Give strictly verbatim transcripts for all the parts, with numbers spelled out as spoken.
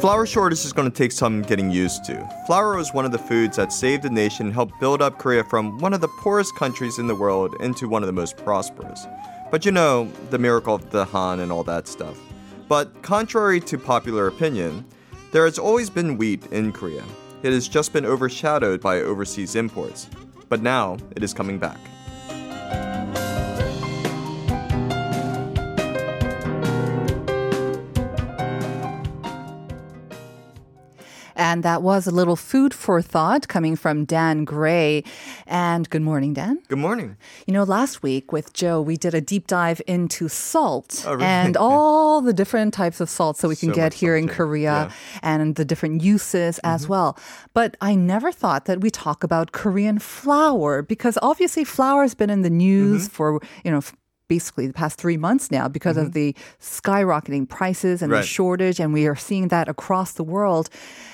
flour shortage is going to take some getting used to. Flour was one of the foods that saved the nation and helped build up Korea from one of the poorest countries in the world into one of the most prosperous. But you know, the miracle of the Han and all that stuff. But contrary to popular opinion, there has always been wheat in Korea. It has just been overshadowed by overseas imports. But now, it is coming back. And that was a little food for thought coming from Dan Gray. And good morning, Dan. Good morning. You know, last week with Joe, we did a deep dive into salt oh, really? and all the different types of salts that we can so get here in Korea yeah. and the different uses mm-hmm. as well. But I never thought that we talk about Korean flour, because obviously flour has been in the news mm-hmm. for, you know, basically the past three months now because mm-hmm. of the skyrocketing prices and right. the shortage, and we are seeing that across the world.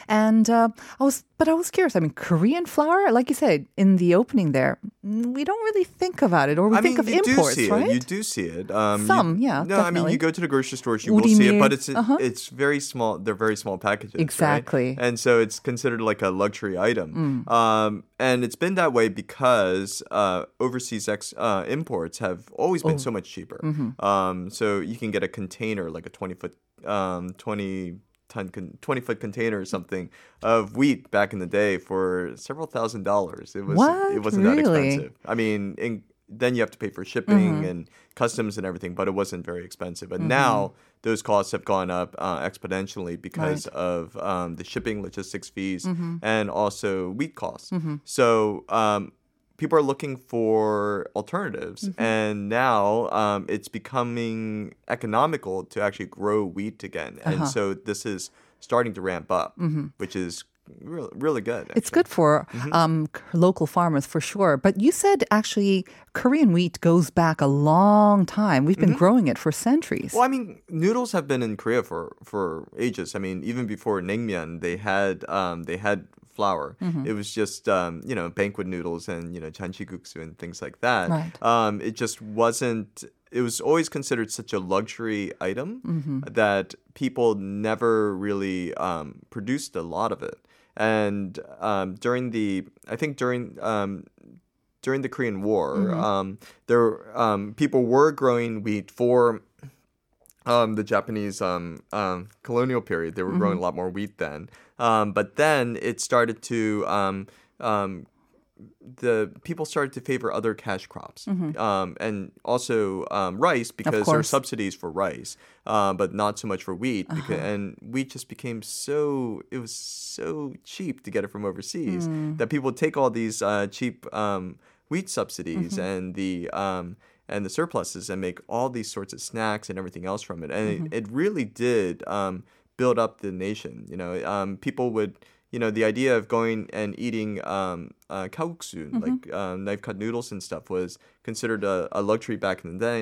And uh, I was, but I was curious. I mean, Korean flour, like you said in the opening there, we don't really think about it, or we I think mean, of you imports, do see right? It. You do see it. Um, Some, you, yeah, No, definitely. I mean, you go to the grocery stores, you 우리밀, will see it, but it's uh-huh. it's very small. They're very small packages. Exactly. Right? And so it's considered like a luxury item. Mm. Um, and it's been that way because uh, overseas ex- uh, imports have always been oh. so much cheaper. Mm-hmm. Um, so you can get a container, like a twenty-foot, um, twenty twenty-foot container or something of wheat back in the day for several thousand dollars. It was what? It wasn't really? that expensive. I mean, in, then you have to pay for shipping mm-hmm. and customs and everything, but it wasn't very expensive. And mm-hmm. now those costs have gone up uh, exponentially because right. of um, the shipping, logistics fees, mm-hmm. and also wheat costs. Mm-hmm. So um, people are looking for alternatives, mm-hmm. and now um, it's becoming economical to actually grow wheat again. And uh-huh. so this is starting to ramp up, mm-hmm. which is really, really good. Actually. It's good for mm-hmm. um, local farmers for sure. But you said actually Korean wheat goes back a long time. We've been mm-hmm. growing it for centuries. Well, I mean, noodles have been in Korea for, for ages. I mean, even before naengmyeon, they had um, they had flour. Mm-hmm. It was just, um, you know, banquet noodles and, you know, janchi guksu and things like that. Right. Um, it just wasn't, it was always considered such a luxury item mm-hmm. that people never really um, produced a lot of it. And um, during the, I think during, um, during the Korean War, mm-hmm. um, there, um, people were growing wheat for Um, the Japanese um, um, colonial period. They were mm-hmm. growing a lot more wheat then. Um, but then it started to, um, um, the people started to favor other cash crops mm-hmm. um, and also um, rice, because there are subsidies for rice, uh, but not so much for wheat. Because, uh-huh. and wheat just became so, it was so cheap to get it from overseas mm. that people would take all these uh, cheap um, wheat subsidies mm-hmm. and the... Um, and the surpluses and make all these sorts of snacks and everything else from it. And mm-hmm. it, it really did um, build up the nation. You know, um, people would, you know, the idea of going and eating um, uh, Kalguksu, mm-hmm. like uh, knife-cut noodles and stuff, was considered a, a luxury back in the day,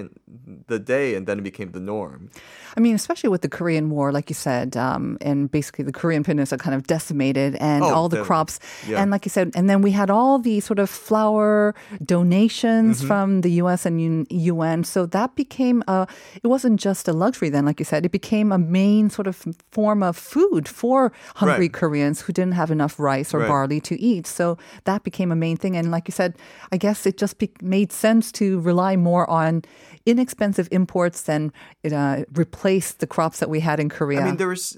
the day, and then it became the norm. I mean, especially with the Korean War, like you said, um, and basically the Korean peninsula kind of decimated, and oh, all the definitely. crops. Yeah. And like you said, and then we had all the sort of flour donations mm-hmm. from the U S and U N. So that became, a, it wasn't just a luxury then, like you said, it became a main sort of form of food for hungry right. Koreans who didn't have enough rice or right. barley to eat. So that became a main thing. And like you said, I guess it just be- made sense to rely more on inexpensive imports than uh, replace the crops that we had in Korea. I mean, there was,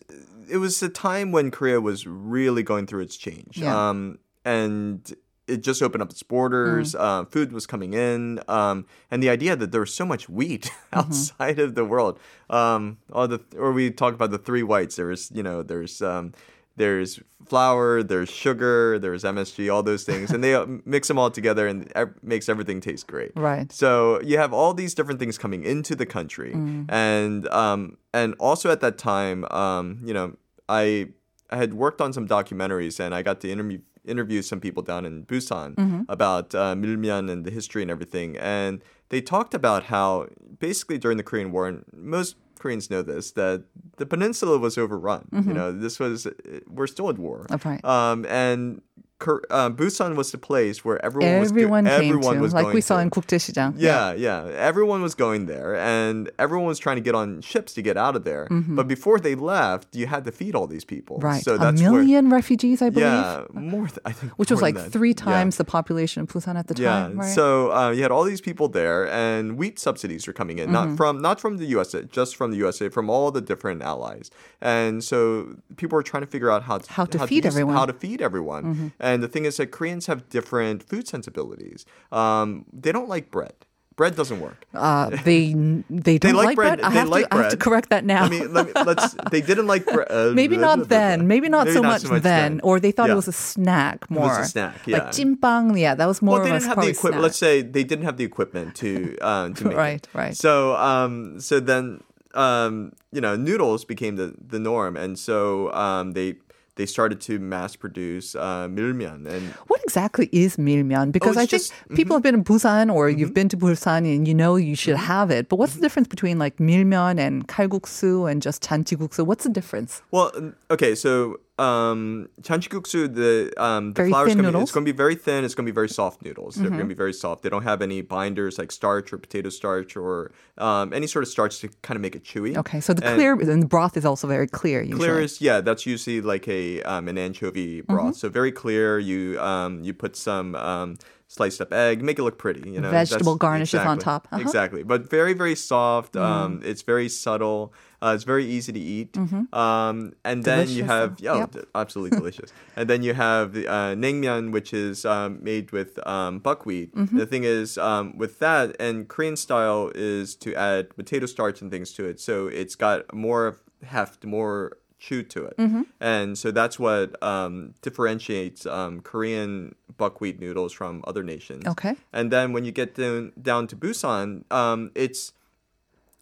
it was a time when Korea was really going through its change. Yeah. Um, and it just opened up its borders. Mm. Uh, food was coming in. Um, and the idea that there was so much wheat outside mm-hmm. of the world. Um, all the, or we talk about the three whites. There was, you know, there's... Um, There's flour, there's sugar, there's M S G, all those things. And they mix them all together and it makes everything taste great. Right. So you have all these different things coming into the country. Mm. And um, and also at that time, um, you know, I, I had worked on some documentaries and I got to interview interview some people down in Busan mm-hmm. about uh, milmyeon and the history and everything. And they talked about how basically during the Korean War, and most Koreans know this, that the peninsula was overrun. Mm-hmm. You know, this was, we're still at war. That's right. Um, and Uh, Busan was the place where everyone everyone was go- came everyone to, was like going we saw to. in Gukjae-sijang. Yeah, yeah, yeah, everyone was going there, and everyone was trying to get on ships to get out of there. Mm-hmm. But before they left, you had to feed all these people. Right, so that's a million where, refugees, I believe. Yeah, more. Th- I think which was like three times yeah. the population of Busan at the time. Yeah, right? So uh, you had all these people there, and wheat subsidies were coming in, mm-hmm. not from not from the U S A, just from the U S A, from all the different allies, and so people were trying to figure out how to, how to how feed to use, everyone, how to feed everyone, mm-hmm. and And the thing is that Koreans have different food sensibilities. Um, they don't like bread. Bread doesn't work. Uh, they they don't they like, like bread. bread. I, they have like to, bread. I have to correct that now. I mean, let me, let's. They didn't like bread. Uh, Maybe not then. Maybe not Maybe so not much, so much then. then. Or they thought yeah. it was a snack more. It was a snack. Yeah. Like jimbang. Yeah, that was more. Well, they didn't have the equipment. Let's say they didn't have the equipment to um, to make right, it. Right. Right. So um, so then um, you know, noodles became the the norm, and so um, they. They started to mass produce uh, milmyeon. And what exactly is milmyeon? Because oh, I just, think people mm-hmm. have been in Busan or mm-hmm. you've been to Busan and you know you should have it. But what's the difference between like milmyeon and kalguksu and just janchi guksu? What's the difference? Well, okay, so um, janchi guksu, the, um, the flour is going to be very thin. It's going to be very soft noodles. They're mm-hmm. going to be very soft. They don't have any binders like starch or potato starch or um, any sort of starch to kind of make it chewy. Okay, so the and clear and the broth is also very clear. Usually. Clear is yeah, that's usually like a um, an anchovy broth. Mm-hmm. So very clear. You um, you put some. Um, Sliced up egg, make it look pretty. You know, vegetable garnishes exactly, on top. Uh-huh. Exactly, but very, very soft. Um, mm. It's very subtle. Uh, it's very easy to eat. Mm-hmm. Um, and delicious. Then you have, oh, yep. absolutely delicious. And then you have the uh, naengmyeon, which is um, made with um, buckwheat. Mm-hmm. The thing is, um, with that, and Korean style is to add potato starch and things to it, so it's got more heft, more chew to it. Mm-hmm. And so that's what um, differentiates um, Korean buckwheat noodles from other nations. Okay. And then when you get down, down to Busan, um, it's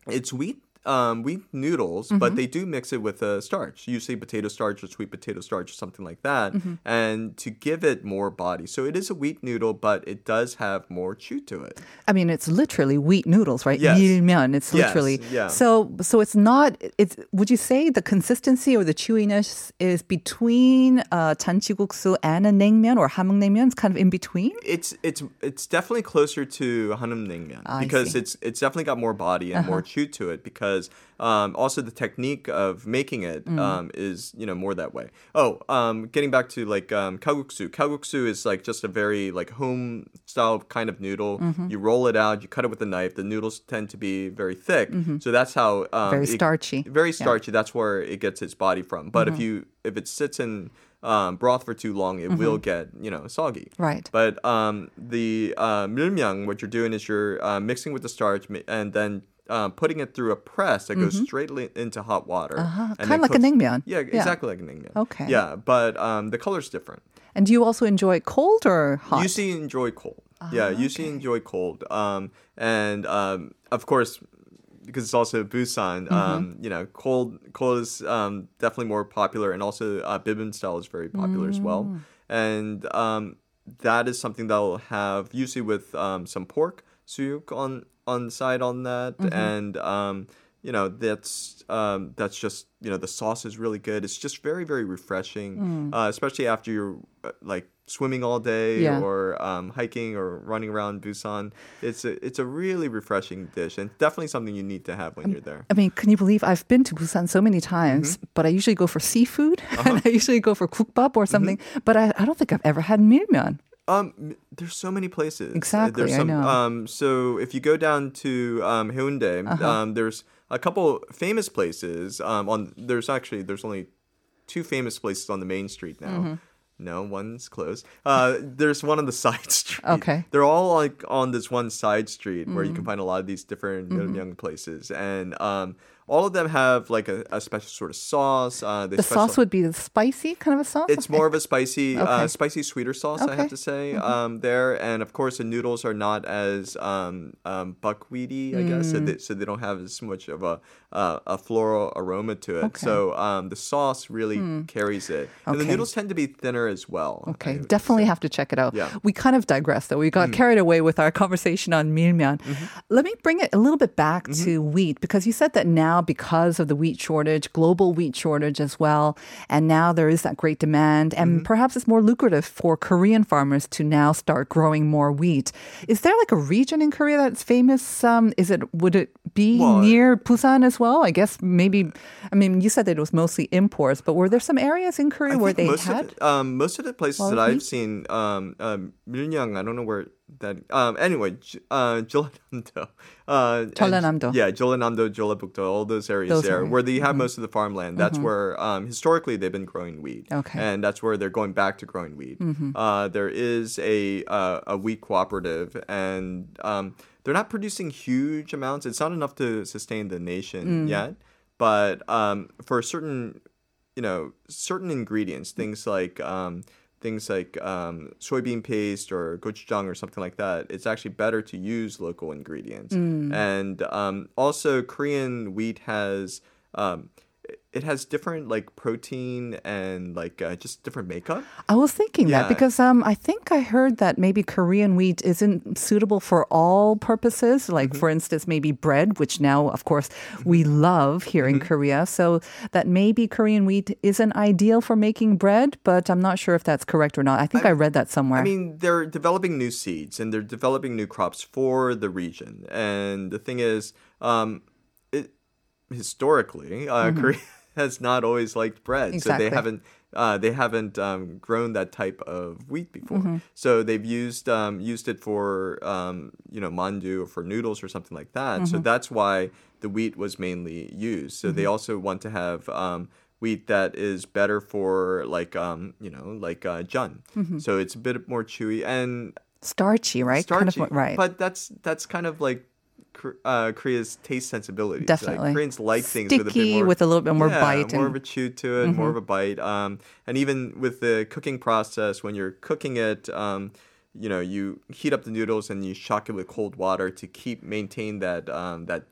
it's wheat um, wheat noodles, mm-hmm. but they do mix it with a uh, starch, usually potato starch or sweet potato starch or something like that, mm-hmm. and to give it more body. So it is a wheat noodle, but it does have more chew to it. I mean, it's literally wheat noodles, right? Yes. Milmyeon. It's literally. Yes. Yeah. So so it's not. It's would you say the consistency or the chewiness is between uh, janchi guksu and a naengmyeon or hamung naengmyeon? It's kind of in between. It's it's it's definitely closer to hanum naengmyeon I because see. it's it's definitely got more body and uh-huh. more chew to it because. Um, also the technique of making it um, mm. is, you know, more that way. Oh, um, getting back to like um, kalguksu. Kalguksu is like just a very like home style kind of noodle. Mm-hmm. You roll it out, you cut it with a knife. The noodles tend to be very thick. Mm-hmm. So that's how... Um, very starchy. It, very starchy. Yeah. That's where it gets its body from. But mm-hmm. if you if it sits in... Um, broth for too long, it mm-hmm. will get, you know, soggy. Right. But um, the uh, milmyeon, what you're doing is you're uh, mixing with the starch and then uh, putting it through a press that mm-hmm. goes straight li- into hot water. Uh-huh. Kind of like cooks- a naengmyeon. Yeah, yeah, exactly like a naengmyeon. Okay. Yeah, but um, the color's different. And do you also enjoy cold or hot? Usually enjoy cold. Uh, yeah, okay. usually enjoy cold. Um, and um, of course... because it's also Busan, um, mm-hmm. you know, cold cold is um, definitely more popular, and also uh, bibimbap style is very popular mm. as well. And um, that is something that will have, usually with um, some pork, suyuk on, on the side on that, mm-hmm. and... Um, You know, that's um, that's just, you know, the sauce is really good. It's just very, very refreshing, mm. uh, especially after you're, uh, like, swimming all day yeah. or um, hiking or running around Busan. It's a, it's a really refreshing dish and definitely something you need to have when I you're there. I mean, can you believe I've been to Busan so many times, mm-hmm. but I usually go for seafood uh-huh. and I usually go for gukbap or something. Mm-hmm. But I, I don't think I've ever had milmyeon. Um, there's so many places. Exactly, some, I know. Um, so if you go down to um, Haeundae, uh-huh. um, there's... a couple famous places um, on there's actually there's only two famous places on the main street now. Mm-hmm. No, one's closed. Uh, there's one on the side street. Okay, they're all like on this one side street mm-hmm. where you can find a lot of these different mm-hmm. milmyeon places, and um, all of them have like a, a special sort of sauce. Uh, the special, sauce would be the spicy kind of a sauce. It's more of a spicy, okay. uh, spicy sweeter sauce. Okay. I have to say mm-hmm. um, there, and of course the noodles are not as um, um, buckwheaty, I guess, mm. so, they, so they don't have as much of a uh, a floral aroma to it. Okay. So um, the sauce really mm. carries it, and okay. the noodles tend to be thinner as well. Okay, definitely say. have to check it out. Yeah. We kind of digressed though. We got mm. carried away with our conversation on milmyeon. Mm-hmm. Let me bring it a little bit back mm-hmm. to wheat because you said that now. now because of the wheat shortage, global wheat shortage as well. And now there is that great demand. And mm-hmm. perhaps it's more lucrative for Korean farmers to now start growing more wheat. Is there like a region in Korea that's famous? Um, is it, would it be well, near Busan as well? I guess maybe, I mean, you said that it was mostly imports, but were there some areas in Korea I where they most had? Of the, um, most of the places well, that I've wheat? seen, um, um, milmyeon, I don't know where that, um, anyway, uh, Jeollanam-do. Uh, Jeollanam-do. Yeah, Jeollanam-do, Jeollabuk-do, all those areas those there are, where they have mm-hmm. most of the farmland. That's mm-hmm. where, um, historically, they've been growing wheat. Okay. And that's where they're going back to growing wheat. Mm-hmm. Uh, there is a, uh, a wheat cooperative, and um, they're not producing huge amounts. It's not enough to sustain the nation mm. yet. But um, for certain, you know, certain ingredients, things like um, things like um, soybean paste or gochujang or something like that, it's actually better to use local ingredients. Mm. And um, also, Korean wheat has um, it has different like protein and like uh, just different makeup. I was thinking yeah. that because um, I think I heard that maybe Korean wheat isn't suitable for all purposes. Like mm-hmm. for instance, maybe bread, which now of course we love here in mm-hmm. Korea. So that maybe Korean wheat isn't ideal for making bread, but I'm not sure if that's correct or not. I think I, I read that somewhere. I mean, they're developing new seeds and they're developing new crops for the region. And the thing is, um, it historically uh, mm-hmm. Korea has not always liked bread. Exactly. So they haven't uh, they haven't um, grown that type of wheat before. Mm-hmm. So they've used um, used it for um, you know mandu or for noodles or something like that. Mm-hmm. So that's why the wheat was mainly used. So mm-hmm. they also want to have um, wheat that is better for like um, you know like uh, jeon. Mm-hmm. So it's a bit more chewy and starchy, right? Starchy, kind of, right? But that's that's kind of like. Uh, Korea's taste sensibilities. Definitely. Like, Koreans like things Sticky, with a bit more, with a little bit more yeah, bite. More and... of a chew to it, mm-hmm. more of a bite. Um, and even with the cooking process, when you're cooking it, um, you know, you heat up the noodles and you shock it with cold water to keep maintain that um, that.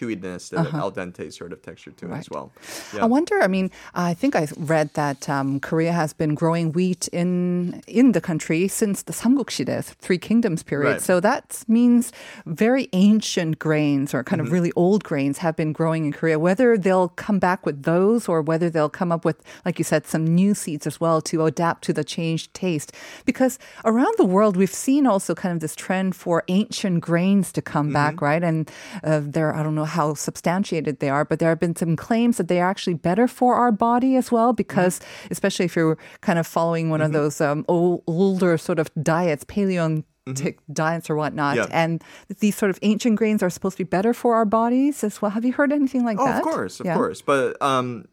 chewiness, that uh-huh. al dente sort of texture to it right. as well. Yeah. I wonder, I mean, I think I read that um, Korea has been growing wheat in in the country since the Samguk Shidae, Three Kingdoms period. Right. So that means very ancient grains or kind mm-hmm. of really old grains have been growing in Korea. Whether they'll come back with those or whether they'll come up with, like you said, some new seeds as well to adapt to the changed taste. Because around the world, we've seen also kind of this trend for ancient grains to come mm-hmm. back, right? And uh, there, I don't know how substantiated they are, but there have been some claims that they are actually better for our body as well, because mm-hmm. especially if you're kind of following one mm-hmm. of those um, old, older sort of diets, paleo mm-hmm. diets or whatnot, yeah. and these sort of ancient grains are supposed to be better for our bodies as well. Have you heard anything like oh, that? Of course, of yeah. course. But um,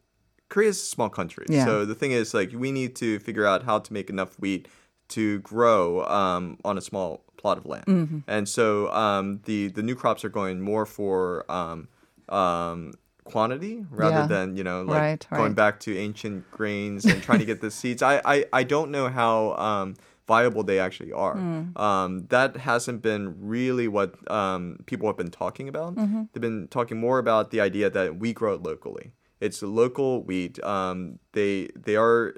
Korea is a small country, yeah. so the thing is, like, we need to figure out how to make enough wheat to grow um, on a small plot of land. Mm-hmm. And so um, the, the new crops are going more for um, um, quantity rather yeah. than, you know, like right, going right. back to ancient grains and trying to get the seeds. I, I, I don't know how um, viable they actually are. Mm. Um, that hasn't been really what um, people have been talking about. Mm-hmm. They've been talking more about the idea that we grow it locally. It's local wheat. Um, they, they are,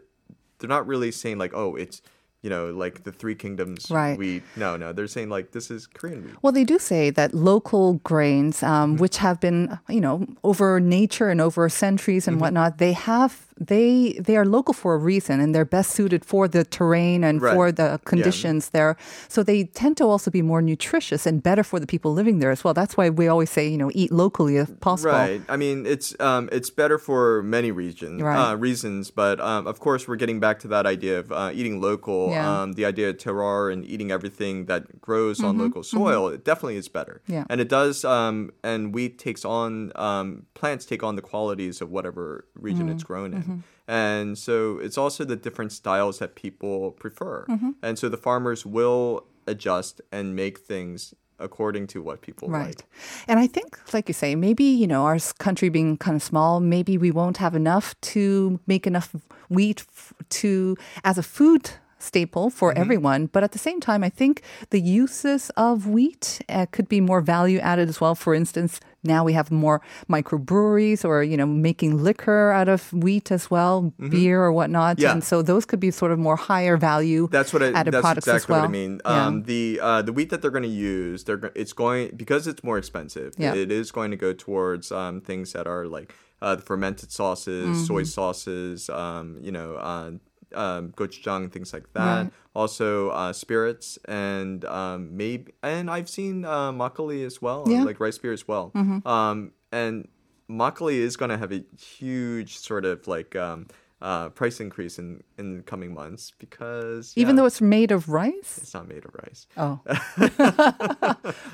they're not really saying like, oh, it's, you know, like the Three Kingdoms right. wheat. No, no, they're saying like this is Korean wheat. Well, they do say that local grains, um, mm-hmm. which have been, you know, over nature and over centuries and mm-hmm. whatnot, they have they they are local for a reason, and they're best suited for the terrain and right. for the conditions yeah. there. So they tend to also be more nutritious and better for the people living there as well. That's why we always say, you know, eat locally if possible. Right. I mean, it's um, it's better for many regions right. uh, reasons, but um, of course we're getting back to that idea of uh, eating local. Yeah. Um, the idea of terroir and eating everything that grows mm-hmm. on local soil, mm-hmm. it definitely is better. Yeah. And it does, um, and wheat takes on, um, plants take on the qualities of whatever region mm-hmm. it's grown in. Mm-hmm. And so it's also the different styles that people prefer. Mm-hmm. And so the farmers will adjust and make things according to what people right. like. And I think, like you say, maybe, you know, our country being kind of small, maybe we won't have enough to make enough wheat f- to, as a food staple for mm-hmm. everyone. But at the same time, I think the uses of wheat uh, could be more value added as well. For instance, Now we have more microbreweries or, you know, making liquor out of wheat as well, mm-hmm. beer or whatnot. Yeah. And so those could be sort of more higher value that's what I, added that's products exactly as well. That's exactly what I mean. Yeah. Um, the uh, the wheat that they're going to use, they're it's going because it's more expensive. Yeah. It is going to go towards um, things that are like uh, the fermented sauces, mm-hmm. soy sauces, um, you know, uh, um, gochujang, things like that. Right. Also, uh, spirits and um, maybe, and I've seen uh, makgeolli as well, yeah. like rice beer as well. Mm-hmm. Um, and makgeolli is going to have a huge sort of like um, uh, price increase in, in the coming months because yeah, even though it's made of rice, it's not made of rice. Oh,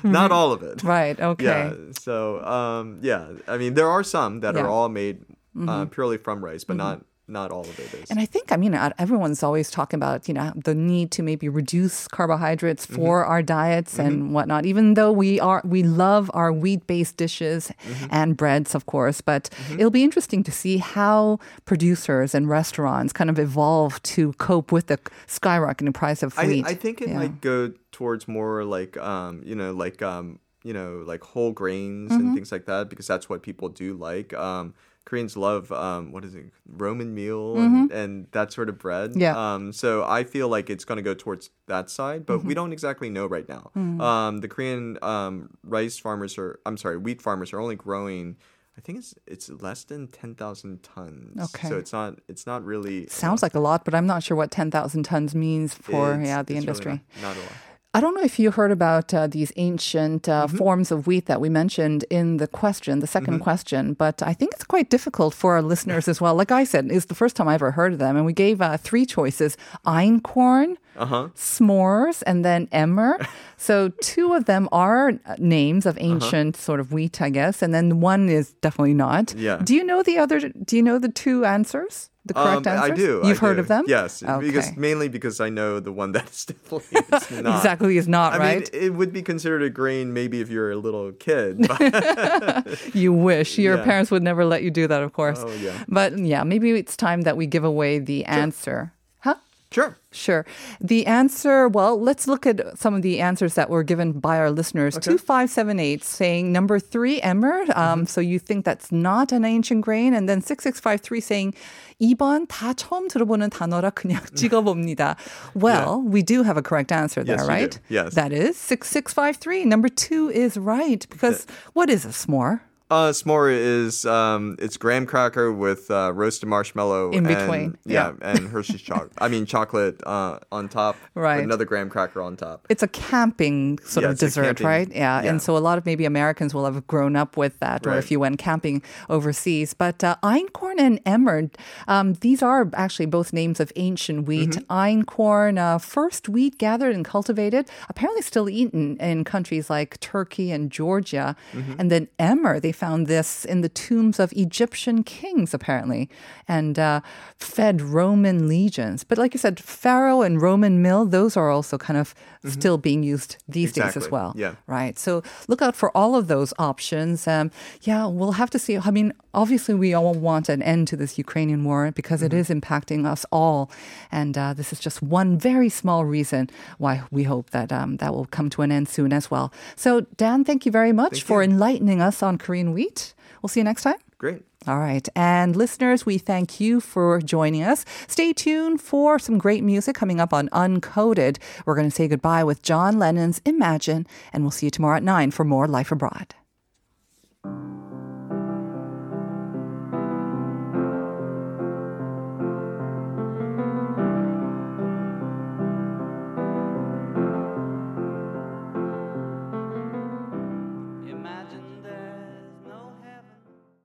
not all of it, right? Okay. Yeah. So um, yeah, I mean there are some that yeah. are all made uh, mm-hmm. purely from rice, but mm-hmm. not. Not all of it is. And I think, I mean, everyone's always talking about, you know, the need to maybe reduce carbohydrates for mm-hmm. our diets mm-hmm. and whatnot, even though we are, we love our wheat-based dishes mm-hmm. and breads, of course. But mm-hmm. it'll be interesting to see how producers and restaurants kind of evolve to cope with the skyrocketing price of wheat. I, I think it yeah. might go towards more like, um, you know, like, um, you know, like whole grains mm-hmm. and things like that, because that's what people do like. Um, Koreans love, um, what is it, Roman meal mm-hmm. and, and that sort of bread. Yeah. Um, so I feel like it's going to go towards that side, but mm-hmm. we don't exactly know right now. Mm-hmm. Um, the Korean um, rice farmers are, I'm sorry, wheat farmers are only growing, I think it's it's less than ten thousand tons. Okay. So it's not it's not really. Sounds like a lot, but I'm not sure what ten thousand tons means for yeah, the industry. Really not, not a lot. I don't know if you heard about uh, these ancient uh, mm-hmm. forms of wheat that we mentioned in the question, the second mm-hmm. question, but I think it's quite difficult for our listeners as well. Like I said, it's the first time I ever heard of them, and we gave uh, three choices, einkorn, uh-huh. s'mores, and then emmer. So two of them are names of ancient uh-huh. sort of wheat, I guess, and then one is definitely not. Yeah. Do you know the other, do you know the two answers? The correct um, answers? I do. You've I heard do. Of them? Yes. Okay. Because, mainly because I know the one that's definitely is not. Exactly is not, I right? I mean, it would be considered a grain maybe if you're a little kid. You wish. Your yeah. parents would never let you do that, of course. Oh, yeah. But yeah, maybe it's time that we give away the sure. answer. Huh? Sure. Sure. The answer, well, let's look at some of the answers that were given by our listeners. Okay. two five seven eight saying number three, emmer. Um, mm-hmm. So you think that's not an ancient grain. And then six six five three saying, 이번 다 처음 들어보는 단어라 그냥 찍어봅니다. Well, yeah. we do have a correct answer there, yes, right? Yes. That is six six five three. Number two is right. Because yeah. what is a s'more? Uh, s'more is um, it's graham cracker with uh, roasted marshmallow in between, and, yeah, yeah, and Hershey's chocolate. I mean, chocolate uh, on top, right? Another graham cracker on top. It's a camping sort yeah, of dessert, right? Yeah. yeah, and so a lot of maybe Americans will have grown up with that, right. or if you went camping overseas. But uh, einkorn and emmer, um, these are actually both names of ancient wheat. Mm-hmm. Einkorn, uh, first wheat gathered and cultivated, apparently still eaten in countries like Turkey and Georgia, mm-hmm. and then emmer. They found this in the tombs of Egyptian kings, apparently, and uh, fed Roman legions. But like you said, Pharaoh and Roman mill, those are also kind of mm-hmm. still being used these exactly. days as well. Yeah. Right. So look out for all of those options. Um, yeah, we'll have to see. I mean, obviously, we all want an end to this Ukrainian war because mm-hmm. it is impacting us all. And uh, this is just one very small reason why we hope that um, that will come to an end soon as well. So, Dan, thank you very much thank for you. Enlightening us on Korean wheat. We'll see you next time. Great. All right. And listeners, we thank you for joining us. Stay tuned for some great music coming up on Uncoded. We're going to say goodbye with John Lennon's Imagine, and we'll see you tomorrow at nine for more Life Abroad.